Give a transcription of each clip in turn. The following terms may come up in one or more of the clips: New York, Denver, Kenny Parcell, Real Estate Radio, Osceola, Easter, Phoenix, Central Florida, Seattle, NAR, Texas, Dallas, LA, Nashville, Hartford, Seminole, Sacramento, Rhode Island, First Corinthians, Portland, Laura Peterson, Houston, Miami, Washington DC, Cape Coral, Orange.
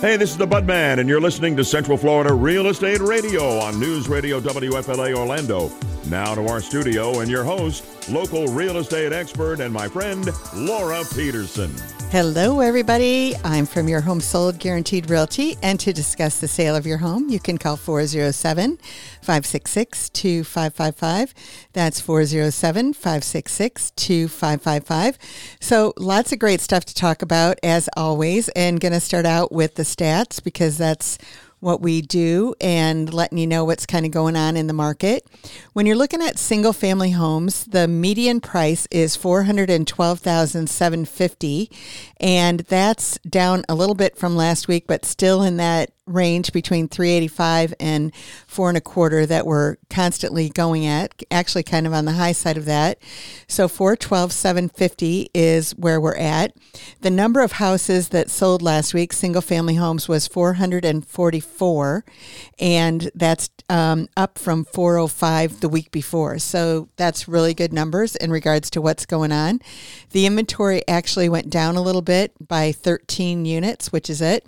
Hey, this is the Bud Man, and you're listening to Central Florida Real Estate Radio on News Radio WFLA Orlando. Now to our studio and your host, local real estate expert and my friend, Laura Peterson. Hello, everybody. I'm from Your Home Sold Guaranteed Realty, and to discuss the sale of your home, you can call 407-566-2555. That's 407-566-2555. So lots of great stuff to talk about, as always, and going to start out with the stats because that's what we do and letting you know what's kind of going on in the market. When you're looking at single family homes, the median price is $412,750, and that's down a little bit from last week, but still in that range between 385 and 425 that we're constantly going at, actually kind of on the high side of that. So 412,750 is where we're at. The number of houses that sold last week, single family homes, was 444, and that's up from 405 the week before. So that's really good numbers in regards to what's going on. The inventory actually went down a little bit by 13 units, which is it,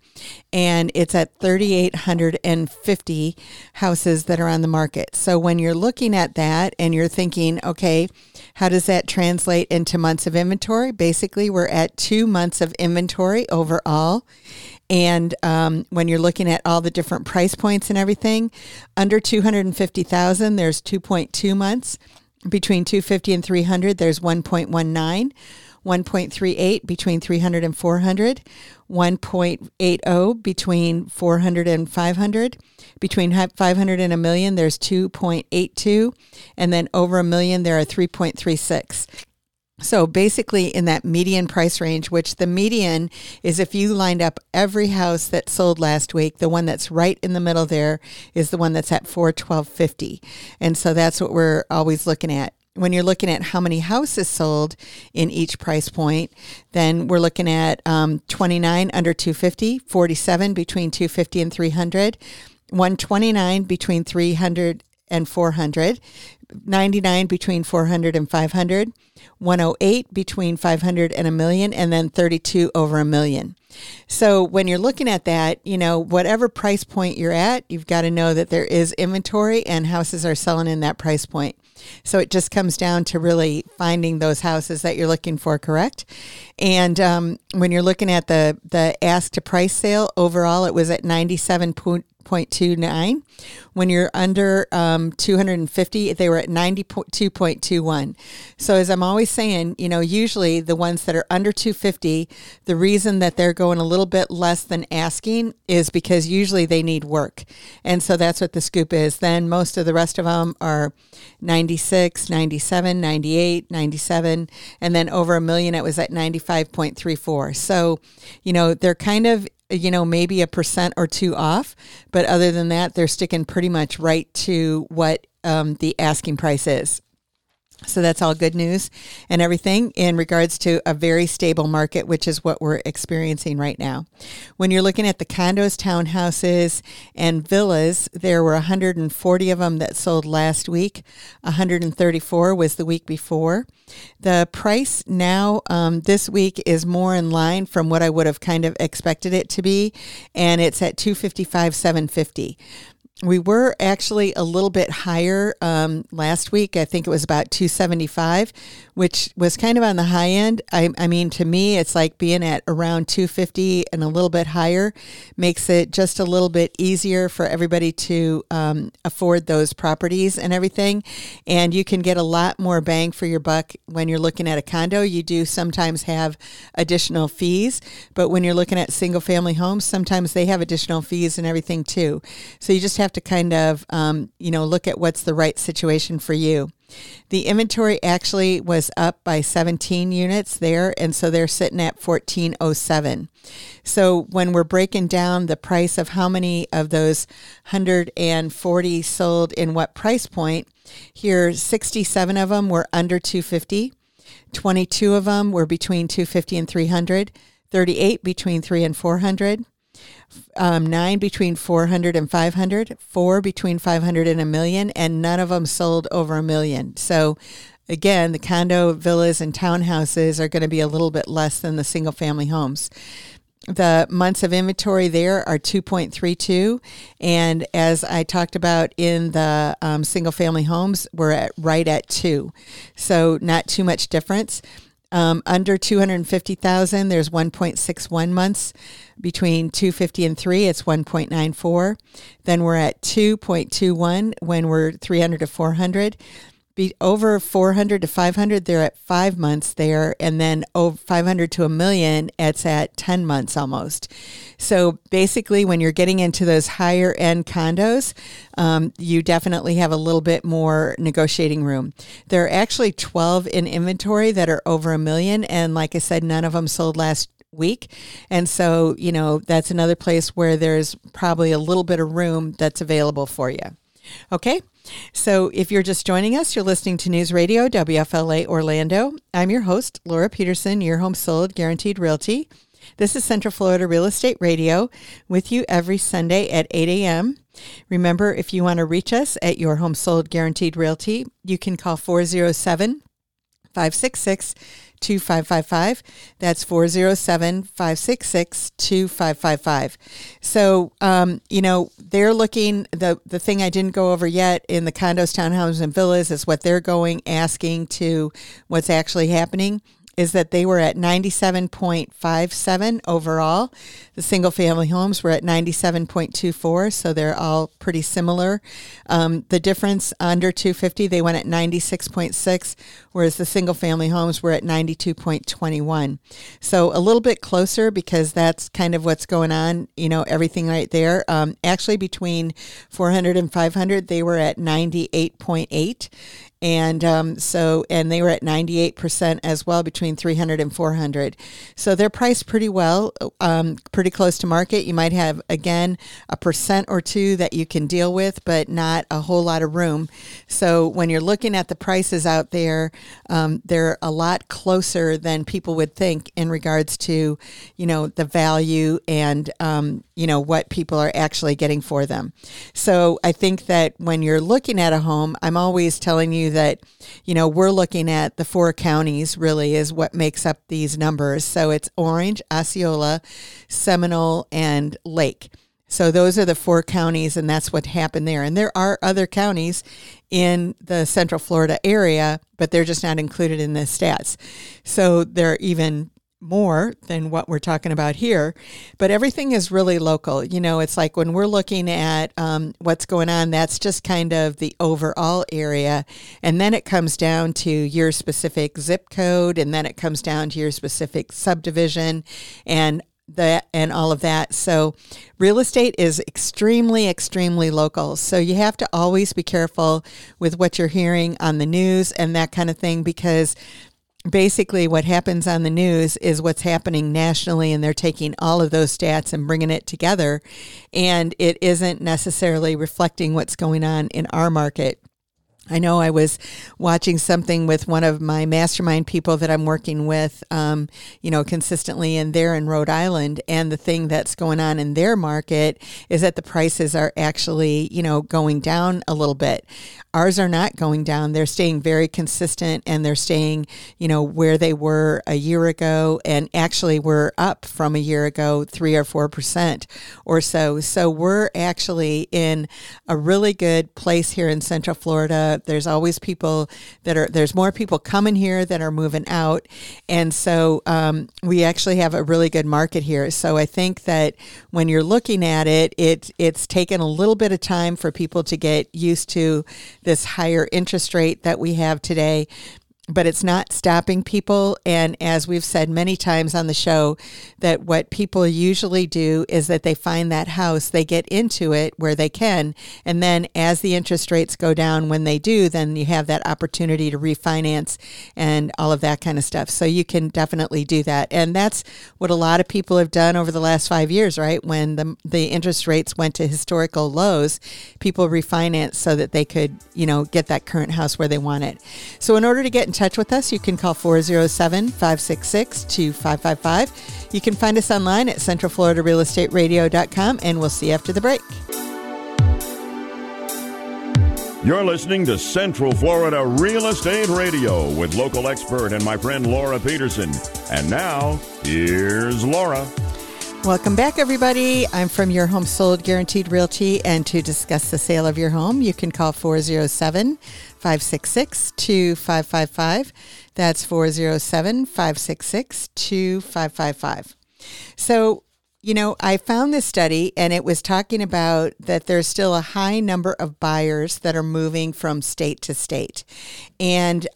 and it's at 3,850 houses that are on the market. So when you're looking at that and you're thinking, okay, how does that translate into months of inventory? Basically, we're at 2 months of inventory overall. And when you're looking at all the different price points and everything, under $250,000, there's 2.2 months. Between $250,000 and $300,000, there's 1.19. 1.38 between 300 and 400, 1.80 between 400 and 500, between 500 and a million, there's 2.82, and then over a million, there are 3.36. So basically in that median price range, which the median is if you lined up every house that sold last week, the one that's right in the middle there is the one that's at $412.50. And so that's what we're always looking at. When you're looking at how many houses sold in each price point, then we're looking at 29 under 250, 47 between 250 and 300, 129 between 300 and 400, 99 between 400 and 500, 108 between 500 and a million, and then 32 over a million. So when you're looking at that, you know, whatever price point you're at, you've got to know that there is inventory and houses are selling in that price point. So it just comes down to really finding those houses that you're looking for, correct? And when you're looking at the ask to price sale, overall it was at 97.29. When you're under 250, they were at 92.21. So as I'm always saying, you know, usually the ones that are under 250, the reason that they're going a little bit less than asking is because usually they need work. And so that's what the scoop is. Then most of the rest of them are 96, 97, 98, 97, and then over a million, it was at 95.34. So, you know, they're kind of, you know, maybe 1% or 2% off. But other than that, they're sticking pretty much right to what the asking price is. So that's all good news and everything in regards to a very stable market, which is what we're experiencing right now. When you're looking at the condos, townhouses, and villas, there were 140 of them that sold last week. 134 was the week before. The price now this week is more in line from what I would have kind of expected it to be, and it's at $255,750. We were actually a little bit higher last week. I think it was about 275, which was kind of on the high end. I mean, to me, it's like being at around 250 and a little bit higher makes it just a little bit easier for everybody to afford those properties and everything. And you can get a lot more bang for your buck when you're looking at a condo. You do sometimes have additional fees, but when you're looking at single family homes, sometimes they have additional fees and everything too. So you just have to kind of, you know, look at what's the right situation for you. The inventory actually was up by 17 units there, and so they're sitting at 1407. So when we're breaking down the price of how many of those 140 sold in what price point, here 67 of them were under 250, 22 of them were between 250 and 300, 38 between 3 and 400, 9 between 400 and 500, 4 between 500 and a million, and none of them sold over a million. So again, the condo, villas, and townhouses are going to be a little bit less than the single family homes. The months of inventory there are 2.32. And as I talked about in the single family homes, we're at right at 2. So not too much difference. Under 250,000, there's 1.61 months. Between 250 and 3, it's 1.94. Then we're at 2.21 when we're 300 to 400. Over 400 to 500, they're at 5 months there. And then over 500 to a million, it's at 10 months almost. So basically, when you're getting into those higher end condos, you definitely have a little bit more negotiating room. There are actually 12 in inventory that are over a million. And like I said, none of them sold last week. And so, you know, that's another place where there's probably a little bit of room that's available for you. Okay. So if you're just joining us, you're listening to News Radio, WFLA Orlando. I'm your host, Laura Peterson, Your Home Sold Guaranteed Realty. This is Central Florida Real Estate Radio with you every Sunday at 8 a.m. Remember, if you want to reach us at Your Home Sold Guaranteed Realty, you can call 407-566-2555. That's 407-566-2555. So, you know, they're looking, the thing I didn't go over yet in the condos, townhomes, and villas is what they're going, asking to what's actually happening is that they were at 97.57 overall. The single family homes were at 97.24, so they're all pretty similar. The difference under 250, they went at 96.6, whereas the single family homes were at 92.21. So a little bit closer because that's kind of what's going on, you know, everything right there. Actually, between 400 and 500, they were at 98.8. And so they were at 98% as well between 300 and 400. So they're priced pretty well, pretty close to market. You might have, again, 1% or 2% that you can deal with, but not a whole lot of room. So when you're looking at the prices out there, they're a lot closer than people would think in regards to, you know, the value and, you know, what people are actually getting for them. So I think that when you're looking at a home, I'm always telling you that, you know, we're looking at the four counties really is what makes up these numbers. So it's Orange, Osceola, Seminole, and Lake. So those are the four counties, and that's what happened there. And there are other counties in the Central Florida area, but they're just not included in the stats. So they're even more than what we're talking about here, but everything is really local. You know, it's like when we're looking at what's going on, that's just kind of the overall area. And then it comes down to your specific zip code, and then it comes down to your specific subdivision and that and all of that. So real estate is extremely, extremely local. So you have to always be careful with what you're hearing on the news and that kind of thing, because basically what happens on the news is what's happening nationally, and they're taking all of those stats and bringing it together, and it isn't necessarily reflecting what's going on in our market. I know I was watching something with one of my mastermind people that I'm working with, you know, consistently, and they're in Rhode Island, and the thing that's going on in their market is that the prices are actually, you know, going down a little bit. Ours are not going down. They're staying very consistent, and they're staying, you know, where they were a year ago, and actually we're up from a year ago, 3 or 4% or so. So we're actually in a really good place here in Central Florida. There's always people that are, there's more people coming here than are moving out. And so we actually have a really good market here. So I think that when you're looking at it, it's taken a little bit of time for people to get used to this higher interest rate that we have today, but it's not stopping people. And as we've said many times on the show, that what people usually do is that they find that house, they get into it where they can. And then as the interest rates go down, when they do, then you have that opportunity to refinance and all of that kind of stuff. So you can definitely do that. And that's what a lot of people have done over the last 5 years, right? When the interest rates went to historical lows, people refinanced so that they could, you know, get that current house where they want it. So in order to get in touch with us, you can call 407-566-2555. You can find us online at centralfloridarealestateradio.com, and we'll see you after the break. You're listening to Central Florida Real Estate Radio with local expert and my friend Laura Peterson. And now, here's Laura. Welcome back, everybody. I'm from Your Home Sold Guaranteed Realty, and to discuss the sale of your home, you can call 407-566-2555. That's 407-566-2555. So, you know, I found this study, and it was talking about that there's still a high number of buyers that are moving from state to state. And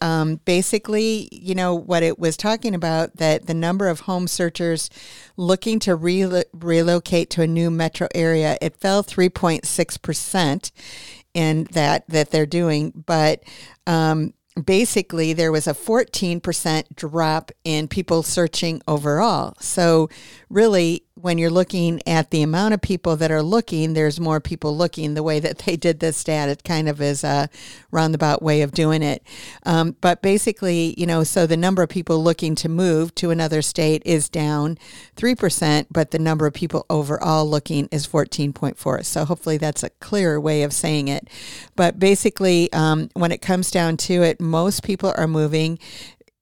basically, you know, what it was talking about, that the number of home searchers looking to relocate to a new metro area, it fell 3.6% in that they're doing. But basically, there was a 14% drop in people searching overall. So really, when you're looking at the amount of people that are looking, there's more people looking. The way that they did this stat, it kind of is a roundabout way of doing it. But basically, you know, so the number of people looking to move to another state is down 3%, but the number of people overall looking is 14.4. So hopefully that's a clearer way of saying it. But basically, when it comes down to it, most people are moving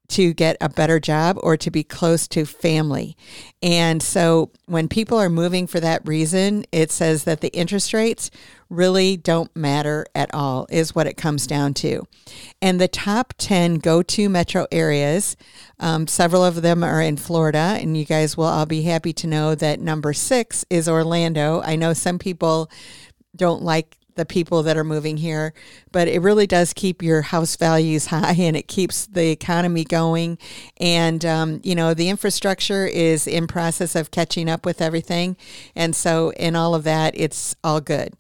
to get a better job or to be close to family. And so when people are moving for that reason, it says that the interest rates really don't matter at all, is what it comes down to. And the top 10 go-to metro areas, several of them are in Florida, and you guys will all be happy to know that number 6 is Orlando. I know some people don't like the people that are moving here, but it really does keep your house values high, and it keeps the economy going. And, you know, the infrastructure is in process of catching up with everything. And so in all of that, it's all good.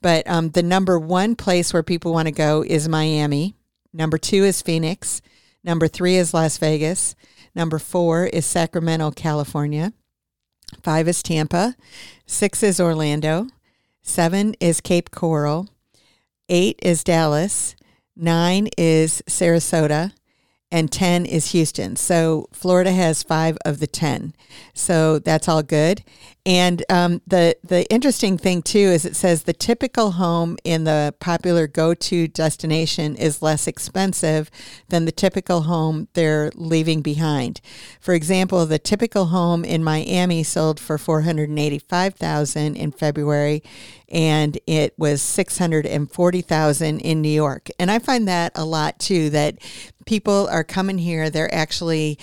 But the number one place where people want to go is Miami. Number 2 is Phoenix. Number 3 is Las Vegas. Number 4 is Sacramento, California. 5 is Tampa. 6 is Orlando. 7 is Cape Coral. 8 is Dallas. 9 is Sarasota. And 10 is Houston. So Florida has 5 of the 10. So that's all good. And the interesting thing, too, is it says the typical home in the popular go-to destination is less expensive than the typical home they're leaving behind. For example, the typical home in Miami sold for $485,000 in February, and it was $640,000 in New York. And I find that a lot, too, that people are coming here. They're actually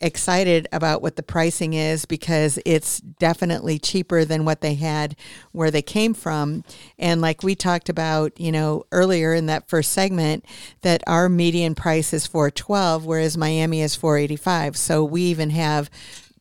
excited about what the pricing is because it's definitely cheaper than what they had where they came from. And like we talked about, you know, earlier in that first segment, that our median price is $412, whereas Miami is $485. So we even have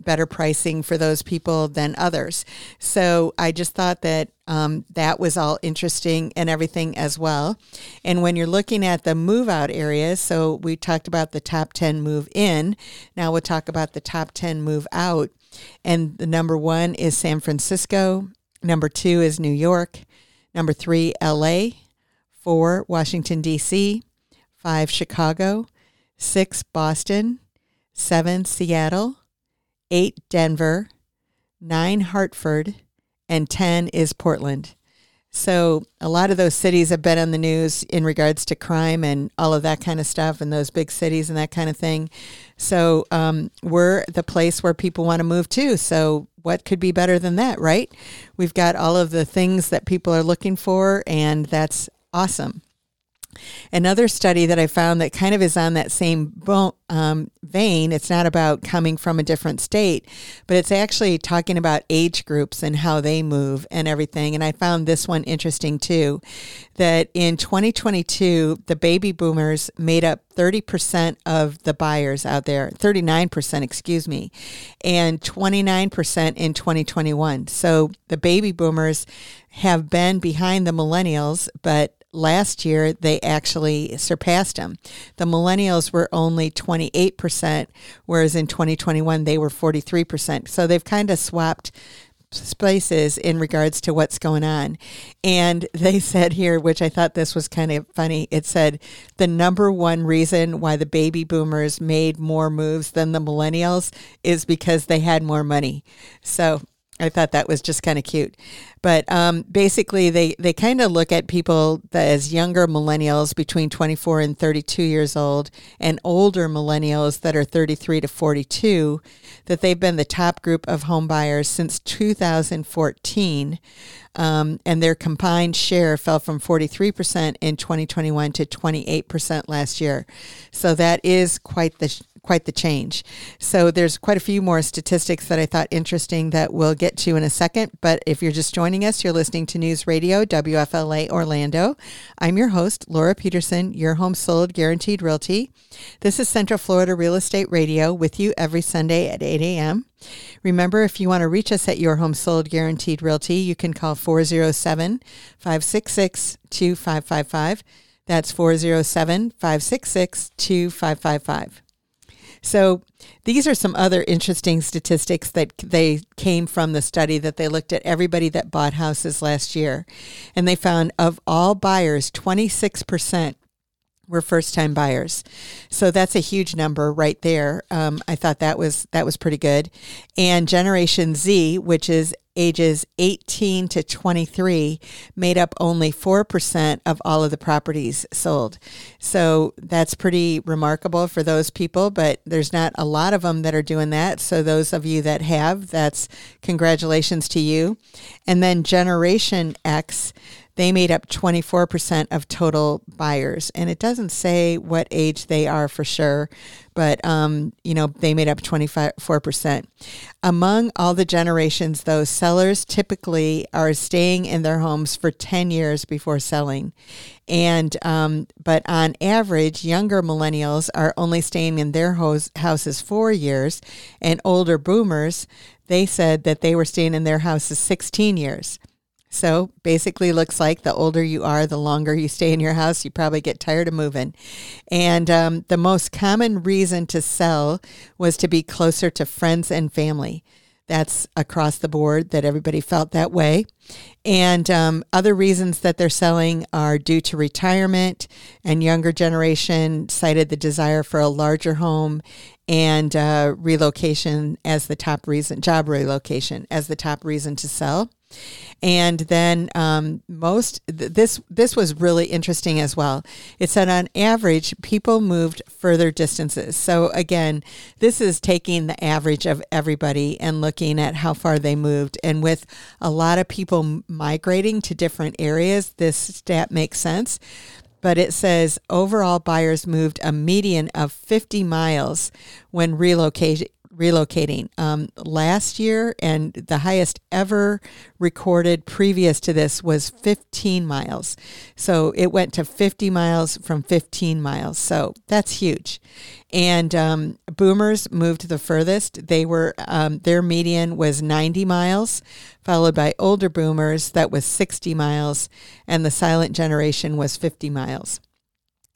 better pricing for those people than others. So I just thought that that was all interesting and everything as well. And when you're looking at the move out areas, so we talked about the top 10 move in. Now we'll talk about the top 10 move out. And the number 1 is San Francisco. Number 2 is New York. Number 3, LA. 4, Washington DC. 5, Chicago. 6, Boston. 7, Seattle. 8, Denver, 9, Hartford, and 10 is Portland. So a lot of those cities have been on the news in regards to crime and all of that kind of stuff, and those big cities and that kind of thing. So we're the place where people want to move to. So what could be better than that, right? We've got all of the things that people are looking for, and that's awesome. Another study that I found that kind of is on that same vein, it's not about coming from a different state, but it's actually talking about age groups and how they move and everything. And I found this one interesting too, that in 2022, the baby boomers made up 30% of the buyers out there, 39%, excuse me, and 29% in 2021. So the baby boomers have been behind the millennials, but last year, they actually surpassed them. The millennials were only 28%, whereas in 2021, they were 43%. So they've kind of swapped places in regards to what's going on. And they said here, which I thought this was kind of funny, it said the number one reason why the baby boomers made more moves than the millennials is because they had more money. So I thought that was just kind of cute. But basically, they kind of look at people as younger millennials between 24 and 32 years old and older millennials that are 33 to 42, that they've been the top group of home buyers since 2014. And their combined share fell from 43% in 2021 to 28% last year. So that is quite the change. So there's quite a few more statistics that I thought interesting that we'll get to in a second. But if you're just joining us, you're listening to News Radio, WFLA Orlando. I'm your host, Laura Peterson, Your Home Sold Guaranteed Realty. This is Central Florida Real Estate Radio with you every Sunday at 8 a.m. Remember, if you want to reach us at Your Home Sold Guaranteed Realty, you can call 407-566-2555. That's 407-566-2555. So these are some other interesting statistics that they came from the study that they looked at everybody that bought houses last year. And they found of all buyers, 26% were first-time buyers. So that's a huge number right there. I thought that was pretty good. And Generation Z, which is ages 18 to 23, made up only 4% of all of the properties sold. So that's pretty remarkable for those people, but there's not a lot of them that are doing that. So those of you that have, that's congratulations to you. And then Generation X, they made up 24% of total buyers. And it doesn't say what age they are for sure, but, they made up 24%. Among all the generations, though, sellers typically are staying in their homes for 10 years before selling. And but on average, younger millennials are only staying in their houses 4 years, and older boomers, they said that they were staying in their houses 16 years. So basically looks like the older you are, the longer you stay in your house, you probably get tired of moving. And the most common reason to sell was to be closer to friends and family. That's across the board that everybody felt that way. And other reasons that they're selling are due to retirement, and younger generation cited the desire for a larger home and relocation as the top reason, job relocation as the top reason to sell. And then this was really interesting as well. It said on average, people moved further distances. So again, this is taking the average of everybody and looking at how far they moved. And with a lot of people migrating to different areas, this stat makes sense. But it says overall buyers moved a median of 50 miles when relocating last year, and the highest ever recorded previous to this was 15 miles. So it went to 50 miles from 15 miles. So that's huge. And boomers moved the furthest. They were their median was 90 miles, followed by older boomers that was 60 miles, and the silent generation was 50 miles.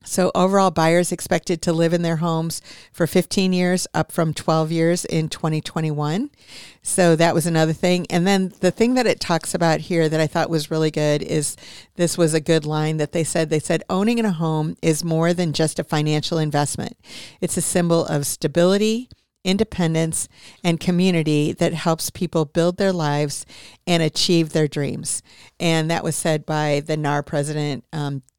So overall, buyers expected to live in their homes for 15 years, up from 12 years in 2021. So that was another thing. And then the thing that it talks about here that I thought was really good is this was a good line that they said owning a home is more than just a financial investment. It's a symbol of stability, independence, and community that helps people build their lives and achieve their dreams. And that was said by the NAR president,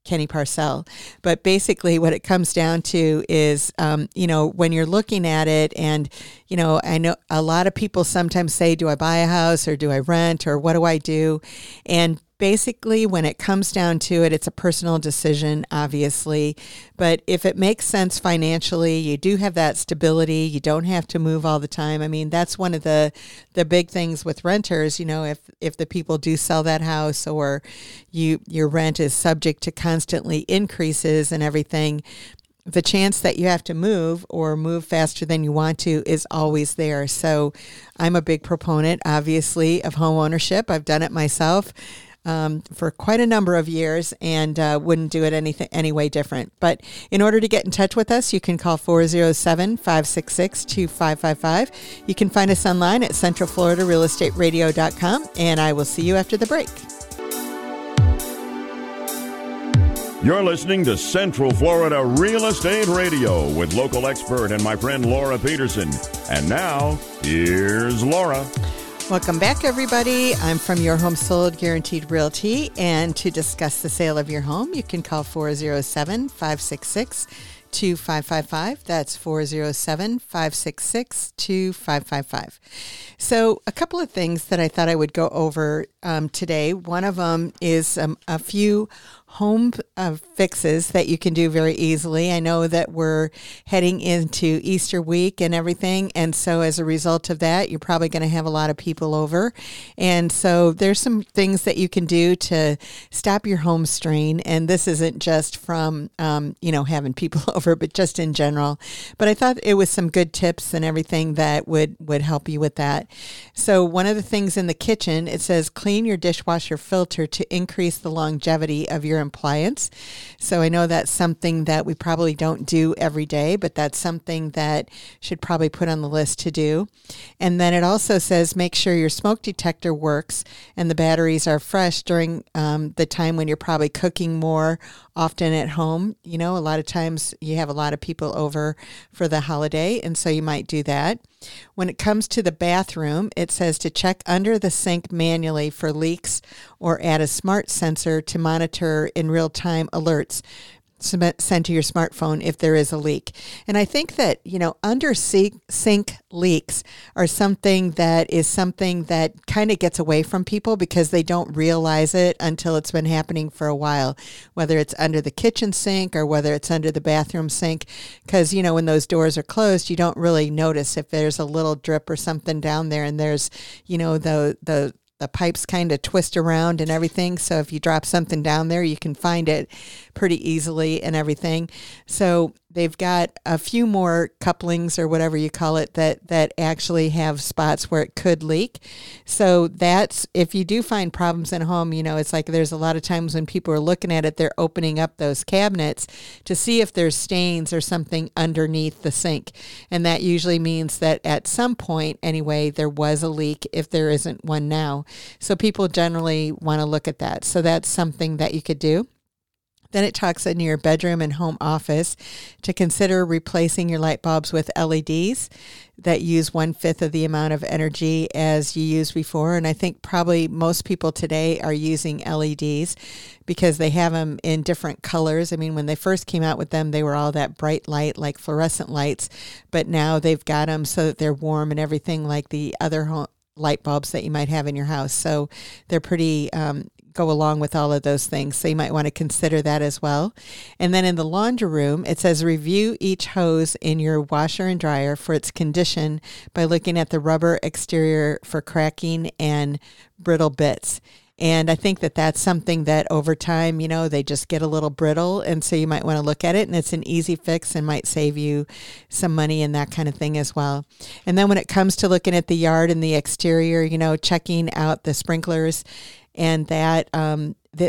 Kenny Parcell. But basically what it comes down to is, when you're looking at it and, I know a lot of people sometimes say, do I buy a house or do I rent or what do I do? And basically, when it comes down to it, it's a personal decision, obviously. But if it makes sense financially, you do have that stability. You don't have to move all the time. I mean, that's one of the big things with renters. If the people do sell that house or your rent is subject to constantly increases and everything, the chance that you have to move or move faster than you want to is always there. So I'm a big proponent, obviously, of home ownership. I've done it myself for quite a number of years and wouldn't do it any way different. But in order to get in touch with us, you can call 407-566-2555. You can find us online at centralfloridarealestateradio.com, and I will see you after the break. You're listening to Central Florida Real Estate Radio with local expert and my friend Laura Peterson. And now, here's Laura. Welcome back, everybody. I'm from Your Home Sold Guaranteed Realty, and to discuss the sale of your home, you can call 407-566-2555. That's 407-566-2555. So a couple of things that I thought I would go over today. One of them is a few home fixes that you can do very easily. I know that we're heading into Easter week and everything, and so as a result of that, you're probably going to have a lot of people over. And so there's some things that you can do to stop your home strain, and this isn't just from, having people over, but just in general. But I thought it was some good tips and everything that would help you with that. So one of the things in the kitchen, it says clean your dishwasher filter to increase the longevity of your appliance. So I know that's something that we probably don't do every day, but that's something that should probably put on the list to do. And then it also says make sure your smoke detector works and the batteries are fresh during the time when you're probably cooking more often at home. You know, a lot of times you have a lot of people over for the holiday, and so you might do that. When it comes to the bathroom, it says to check under the sink manually for leaks or add a smart sensor to monitor in real-time alerts sent to your smartphone if there is a leak. And I think that, under sink leaks are something that kind of gets away from people because they don't realize it until it's been happening for a while, whether it's under the kitchen sink or whether it's under the bathroom sink. Because, when those doors are closed, you don't really notice if there's a little drip or something down there, and there's, the pipes kind of twist around and everything. So if you drop something down there, you can find it pretty easily and everything. So they've got a few more couplings or whatever you call it that actually have spots where it could leak. So that's, if you do find problems at home, it's like there's a lot of times when people are looking at it, they're opening up those cabinets to see if there's stains or something underneath the sink. And that usually means that at some point, anyway, there was a leak if there isn't one now. So people generally want to look at that. So that's something that you could do. Then it talks in your bedroom and home office to consider replacing your light bulbs with LEDs that use 1/5 of the amount of energy as you used before. And I think probably most people today are using LEDs because they have them in different colors. I mean, when they first came out with them, they were all that bright light, like fluorescent lights. But now they've got them so that they're warm and everything like the other light bulbs that you might have in your house. So they're pretty... go along with all of those things. So you might want to consider that as well. And then in the laundry room, it says review each hose in your washer and dryer for its condition by looking at the rubber exterior for cracking and brittle bits. And I think that that's something that over time, they just get a little brittle. And so you might want to look at it, and it's an easy fix and might save you some money and that kind of thing as well. And then when it comes to looking at the yard and the exterior, checking out the sprinklers, and that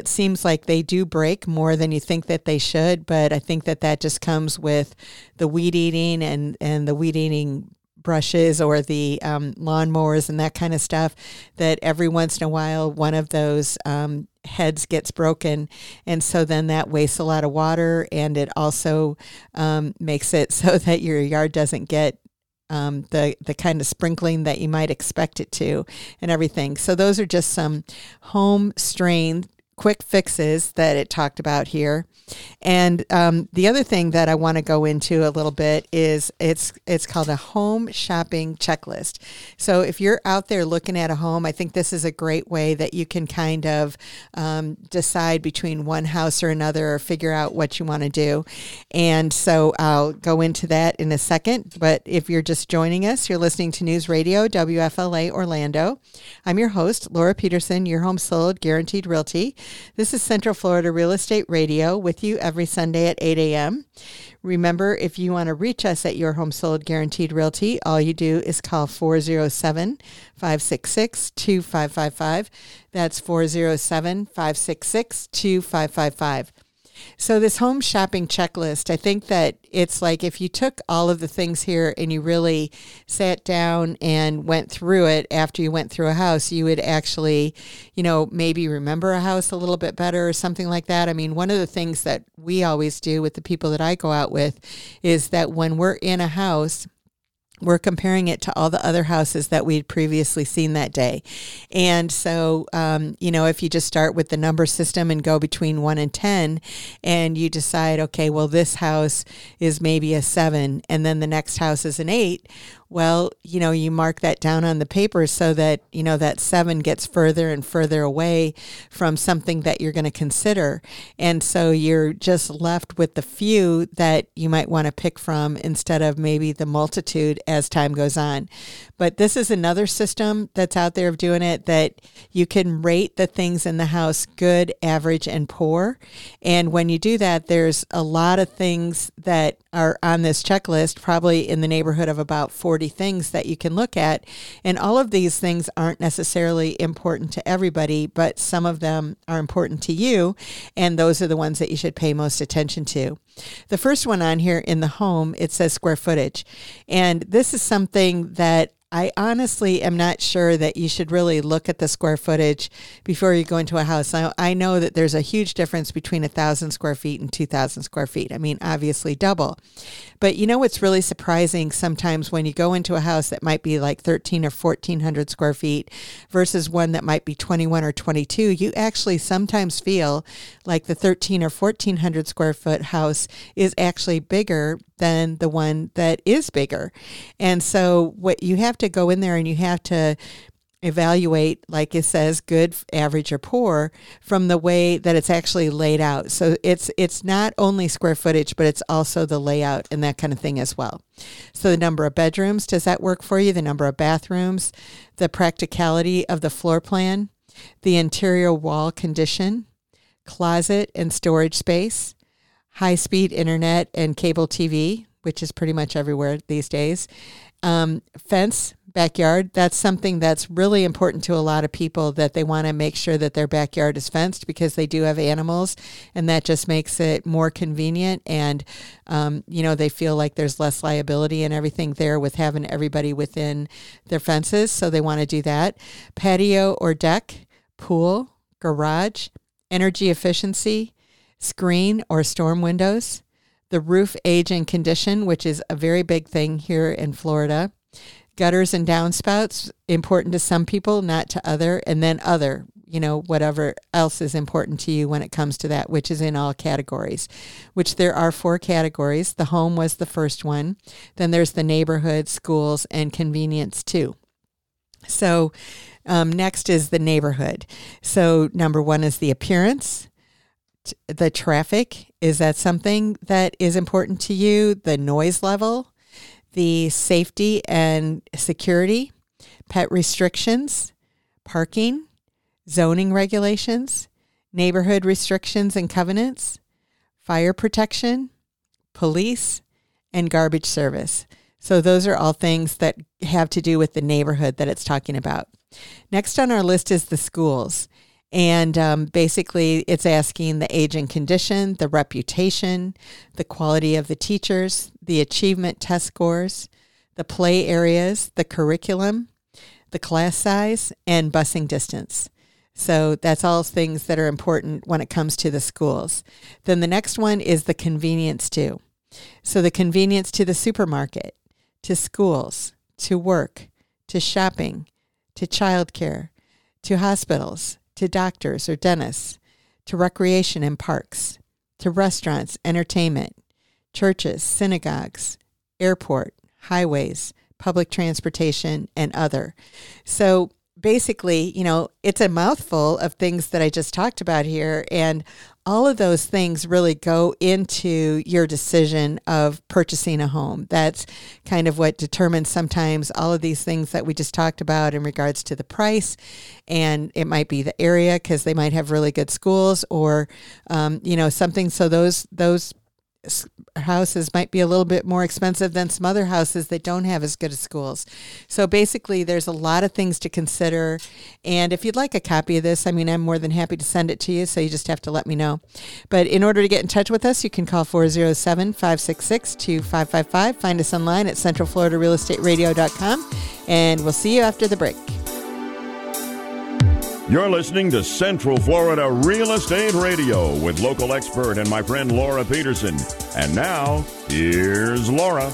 seems like they do break more than you think that they should. But I think that just comes with the weed eating and the weed eating brushes or the lawnmowers and that kind of stuff, that every once in a while one of those heads gets broken, and so then that wastes a lot of water, and it also makes it so that your yard doesn't get the kind of sprinkling that you might expect it to and everything. So those are just some home strain quick fixes that it talked about here. And the other thing that I want to go into a little bit is it's called a home shopping checklist. So if you're out there looking at a home, I think this is a great way that you can kind of decide between one house or another or figure out what you want to do. And so I'll go into that in a second. But if you're just joining us, you're listening to News Radio, WFLA Orlando. I'm your host, Laura Peterson, Your Home Sold Guaranteed Realty. This is Central Florida Real Estate Radio with you every Sunday at 8 a.m. Remember, if you want to reach us at Your Home Sold Guaranteed Realty, all you do is call 407-566-2555. That's 407-566-2555. So this home shopping checklist, I think that it's like if you took all of the things here and you really sat down and went through it after you went through a house, you would actually, maybe remember a house a little bit better or something like that. I mean, one of the things that we always do with the people that I go out with is that when we're in a house, We're comparing it to all the other houses that we'd previously seen that day. And so, you know, if you just start with the number system and go between 1 and 10 and you decide, okay, well, this house is maybe a 7 and then the next house is an 8, well, you know, you mark that down on the paper so that, you know, that 7 gets further and further away from something that you're going to consider. And so you're just left with the few that you might want to pick from instead of maybe the multitude as time goes on. But this is another system that's out there of doing it, that you can rate the things in the house good, average, and poor. And when you do that, there's a lot of things that are on this checklist, probably in the neighborhood of about 40 things that you can look at. And all of these things aren't necessarily important to everybody, but some of them are important to you. And those are the ones that you should pay most attention to. The first one on here in the home, it says square footage. And this is something that I honestly am not sure that you should really look at the square footage before you go into a house. I know that there's a huge difference between 1,000 square feet and 2,000 square feet. I mean, obviously double. But you know what's really surprising sometimes when you go into a house that might be like 13 or 1,400 square feet versus one that might be 21 or 22, you actually sometimes feel like the 13 or 1,400 square foot house is actually bigger than the one that is bigger. And so what you have to go in there and you have to evaluate, like it says, good, average, or poor from the way that it's actually laid out. So it's not only square footage, but it's also the layout and that kind of thing as well. So the number of bedrooms, does that work for you? The number of bathrooms, the practicality of the floor plan, the interior wall condition, closet and storage space, high-speed internet and cable TV, which is pretty much everywhere these days. Fence, backyard, that's something that's really important to a lot of people, that they want to make sure that their backyard is fenced because they do have animals, and that just makes it more convenient. And, you know, they feel like there's less liability and everything there with having everybody within their fences. So they want to do that. Patio or deck, pool, garage, energy efficiency, screen or storm windows, the roof age and condition, which is a very big thing here in Florida, gutters and downspouts, important to some people, not to other, and then other, you know, whatever else is important to you when it comes to that, which is in all categories, which there are 4 categories. The home was the first one. Then there's the neighborhood, schools, and convenience too. So next is the neighborhood. So number 1 is the appearance. The traffic, is that something that is important to you? The noise level, the safety and security, pet restrictions, parking, zoning regulations, neighborhood restrictions and covenants, fire protection, police, and garbage service. So those are all things that have to do with the neighborhood that it's talking about. Next on our list is the schools. And basically, it's asking the age and condition, the reputation, the quality of the teachers, the achievement test scores, the play areas, the curriculum, the class size, and busing distance. So that's all things that are important when it comes to the schools. Then the next one is the convenience too. So the convenience to the supermarket, to schools, to work, to shopping, to childcare, to hospitals, to doctors or dentists, to recreation and parks, to restaurants, entertainment, churches, synagogues, airport, highways, public transportation, and other. So basically, you know, it's a mouthful of things that I just talked about here. And all of those things really go into your decision of purchasing a home. That's kind of what determines sometimes all of these things that we just talked about in regards to the price. And it might be the area because they might have really good schools or, you know, something. So those houses might be a little bit more expensive than some other houses that don't have as good as schools. So basically, there's a lot of things to consider. And if you'd like a copy of this, I mean, I'm more than happy to send it to you. So you just have to let me know. But in order to get in touch with us, you can call 407-566-2555. Find us online at centralfloridarealestateradio.com. And we'll see you after the break. You're listening to Central Florida Real Estate Radio with local expert and my friend Laura Peterson. And now, here's Laura.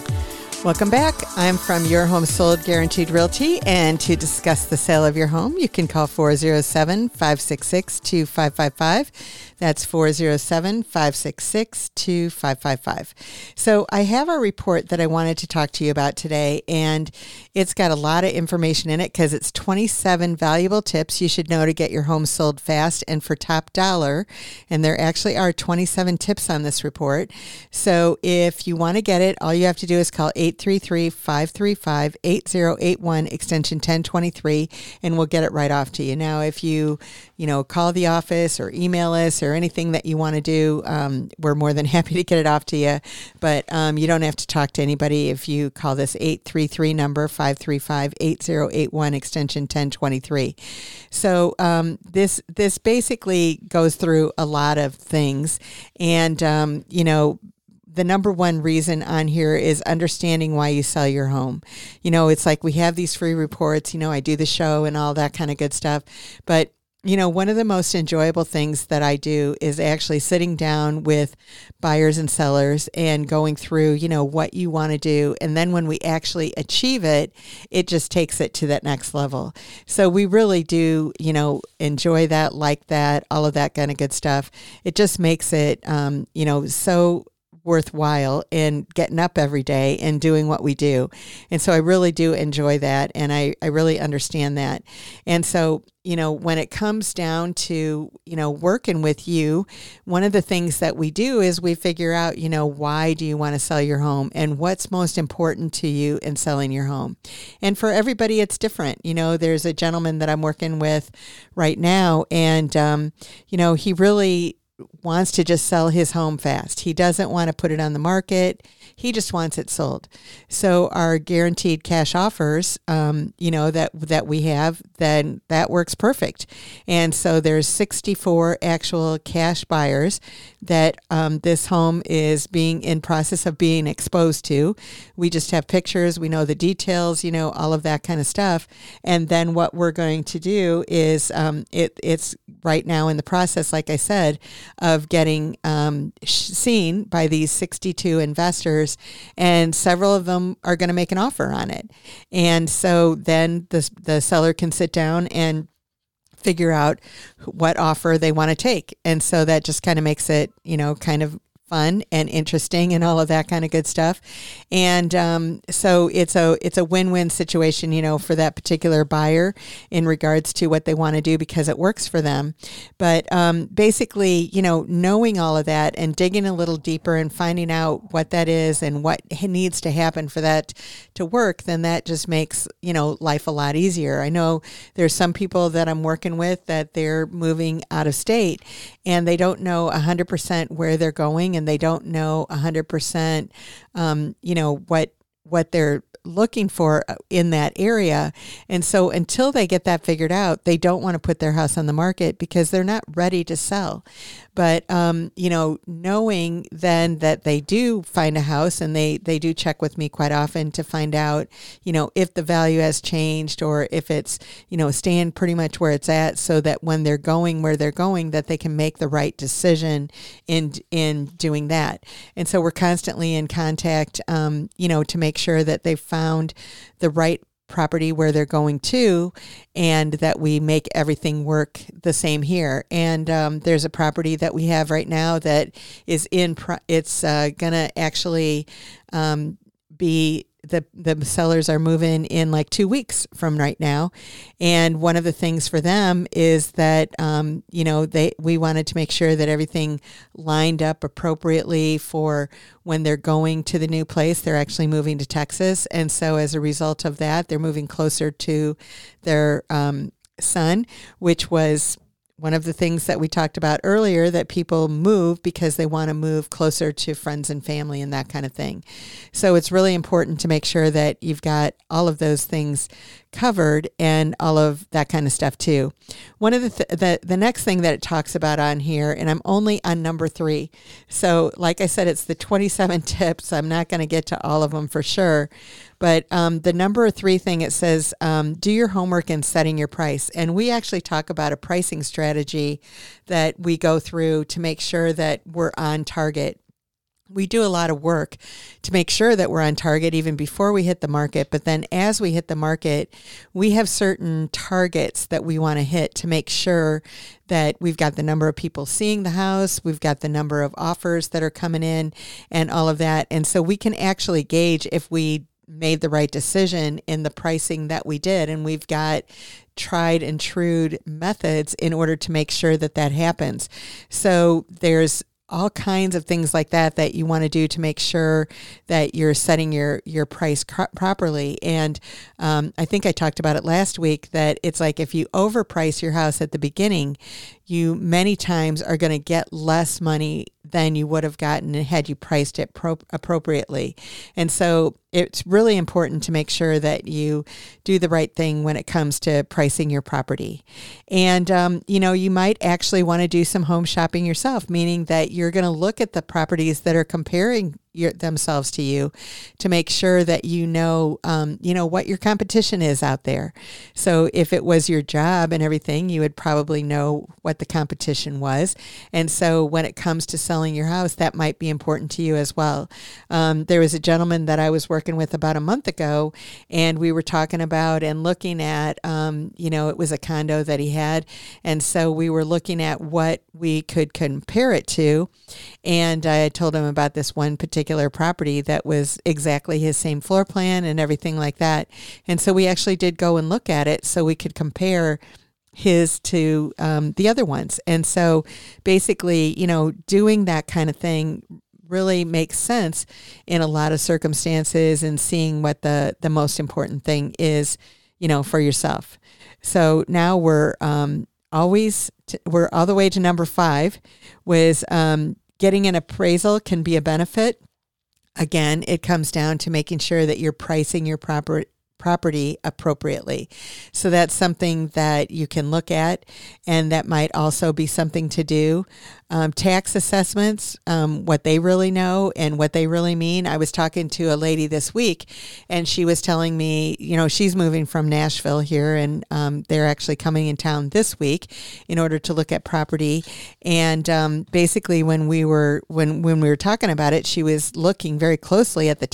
Welcome back. I'm from Your Home Sold Guaranteed Realty, and to discuss the sale of your home, you can call 407-566-2555. That's 407-566-2555. So I have a report that I wanted to talk to you about today, and it's got a lot of information in it because it's 27 valuable tips you should know to get your home sold fast and for top dollar. And there actually are 27 tips on this report. So if you want to get it, all you have to do is call 833-535-8081 extension 1023, and we'll get it right off to you. Now, if you call the office or email us or anything that you want to do, we're more than happy to get it off to you. But you don't have to talk to anybody if you call this 833 number 535-8081 extension 1023. So this basically goes through a lot of things, and the number one reason on here is understanding why you sell your home. It's like we have these free reports, I do the show and all that kind of good stuff. But, one of the most enjoyable things that I do is actually sitting down with buyers and sellers and going through, what you want to do. And then when we actually achieve it, it just takes it to that next level. So we really do, enjoy that, like that, all of that kind of good stuff. It just makes it, so worthwhile in getting up every day and doing what we do. And so I really do enjoy that, and I really understand that. And so, when it comes down to, working with you, one of the things that we do is we figure out, why do you want to sell your home and what's most important to you in selling your home. And for everybody, it's different. There's a gentleman that I'm working with right now, and, he really wants to just sell his home fast. He doesn't want to put it on the market. He just wants it sold. So our guaranteed cash offers, that we have, then that works perfect. And so there's 64 actual cash buyers that this home is in process of being exposed to. We just have pictures. We know the details, all of that kind of stuff. And then what we're going to do is it's right now in the process, like I said, of getting seen by these 62 investors, and several of them are going to make an offer on it. And so then the seller can sit down and figure out what offer they want to take. And so that just kind of makes it, kind of fun and interesting and all of that kind of good stuff. And so it's a win-win situation, for that particular buyer in regards to what they want to do because it works for them. But basically, knowing all of that and digging a little deeper and finding out what that is and what needs to happen for that to work, then that just makes, life a lot easier. I know there's some people that I'm working with that they're moving out of state and they don't know 100% where they're going, and they don't know 100%, what they're looking for in that area. And so until they get that figured out, they don't want to put their house on the market because they're not ready to sell. But, knowing then that they do find a house, and they do check with me quite often to find out, if the value has changed or if it's, staying pretty much where it's at, so that when they're going where they're going, that they can make the right decision in doing that. And so we're constantly in contact, to make sure that they've found the right property where they're going to, and that we make everything work the same here. And there's a property that we have right now that is gonna actually be. The sellers are moving in like 2 weeks from right now. And one of the things for them is that, we wanted to make sure that everything lined up appropriately for when they're going to the new place. They're actually moving to Texas. And so as a result of that, they're moving closer to their son, which was one of the things that we talked about earlier, that people move because they want to move closer to friends and family and that kind of thing. So it's really important to make sure that you've got all of those things covered and all of that kind of stuff too. One of the next thing that it talks about on here, and I'm only on number 3. So like I said, it's the 27 tips. I'm not going to get to all of them for sure. But the number 3 thing, it says, do your homework in setting your price. And we actually talk about a pricing strategy that we go through to make sure that we're on target we do a lot of work to make sure that we're on target even before we hit the market. But then as we hit the market, we have certain targets that we want to hit to make sure that we've got the number of people seeing the house, we've got the number of offers that are coming in and all of that. And so we can actually gauge if we made the right decision in the pricing that we did. And we've got tried and true methods in order to make sure that that happens. So there's all kinds of things like that that you want to do to make sure that you're setting your price properly. And I think I talked about it last week that it's like if you overprice your house at the beginning, you many times are going to get less money than you would have gotten had you priced it appropriately. And so it's really important to make sure that you do the right thing when it comes to pricing your property. And, you know, you might actually want to do some home shopping yourself, meaning that you're going to look at the properties that are comparing themselves to you to make sure that you know what your competition is out there. So if it was your job and everything, you would probably know what the competition was. And so when it comes to selling your house, that might be important to you as well. There was a gentleman that I was working with about a month ago, and we were talking about and looking at, you know, it was a condo that he had. And so we were looking at what we could compare it to. And I told him about this one particular property that was exactly his same floor plan and everything like that. And so we actually did go and look at it so we could compare his to the other ones. And so basically, you know, doing that kind of thing really makes sense in a lot of circumstances and seeing what the most important thing is, you know, for yourself. So now we're we're all the way to number 5 was getting an appraisal can be a benefit. Again, it comes down to making sure that you're pricing your property appropriately. So that's something that you can look at, and that might also be something to do. Tax assessments, what they really know and what they really mean. I was talking to a lady this week, and she was telling me, you know, she's moving from Nashville here, and they're actually coming in town this week in order to look at property. And basically, when we were talking about it, she was looking very closely at the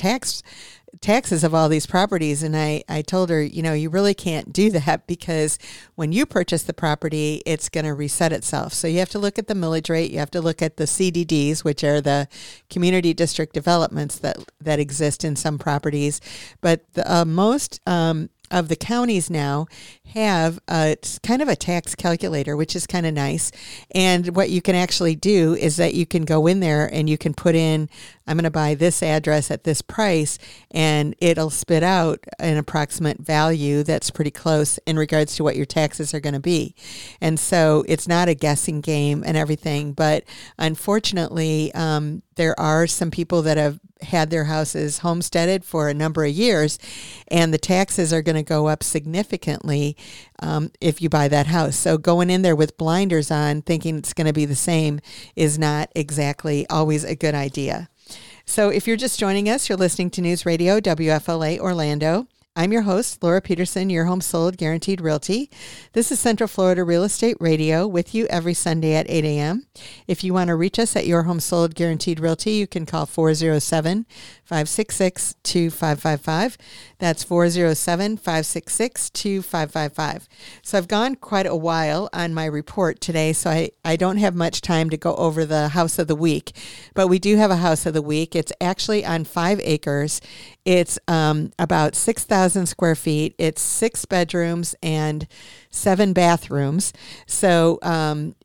taxes of all these properties. And I told her, you know, you really can't do that because when you purchase the property, it's going to reset itself. So you have to look at the millage rate. You have to look at the CDDs, which are the community district developments that exist in some properties. But most of the counties now have it's kind of a tax calculator, which is kind of nice. And what you can actually do is that you can go in there and you can put in, I'm going to buy this address at this price, and it'll spit out an approximate value that's pretty close in regards to what your taxes are going to be. And so it's not a guessing game and everything. But unfortunately, there are some people that have had their houses homesteaded for a number of years, and the taxes are going to go up significantly if you buy that house. So going in there with blinders on, thinking it's going to be the same, is not exactly always a good idea. So if you're just joining us, you're listening to News Radio WFLA Orlando. I'm your host, Laura Peterson, Your Home Sold Guaranteed Realty. This is Central Florida Real Estate Radio with you every Sunday at 8 a.m. If you want to reach us at Your Home Sold Guaranteed Realty, you can call 407-566-2555. That's 407-566-2555. So I've gone quite a while on my report today, so I don't have much time to go over the house of the week, but we do have a house of the week. It's actually on 5 acres. It's about 6,000 square feet. It's 6 bedrooms and 7 bathrooms. So and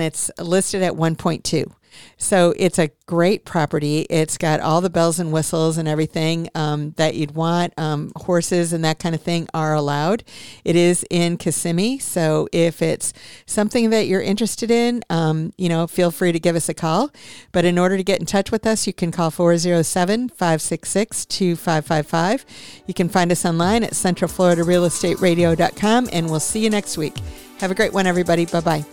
it's listed at 1.2. So it's a great property. It's got all the bells and whistles and everything that you'd want. Horses and that kind of thing are allowed. It is in Kissimmee. So if it's something that you're interested in, you know, feel free to give us a call. But in order to get in touch with us, you can call 407-566-2555. You can find us online at centralfloridarealestateradio.com, and we'll see you next week. Have a great one, everybody. Bye-bye.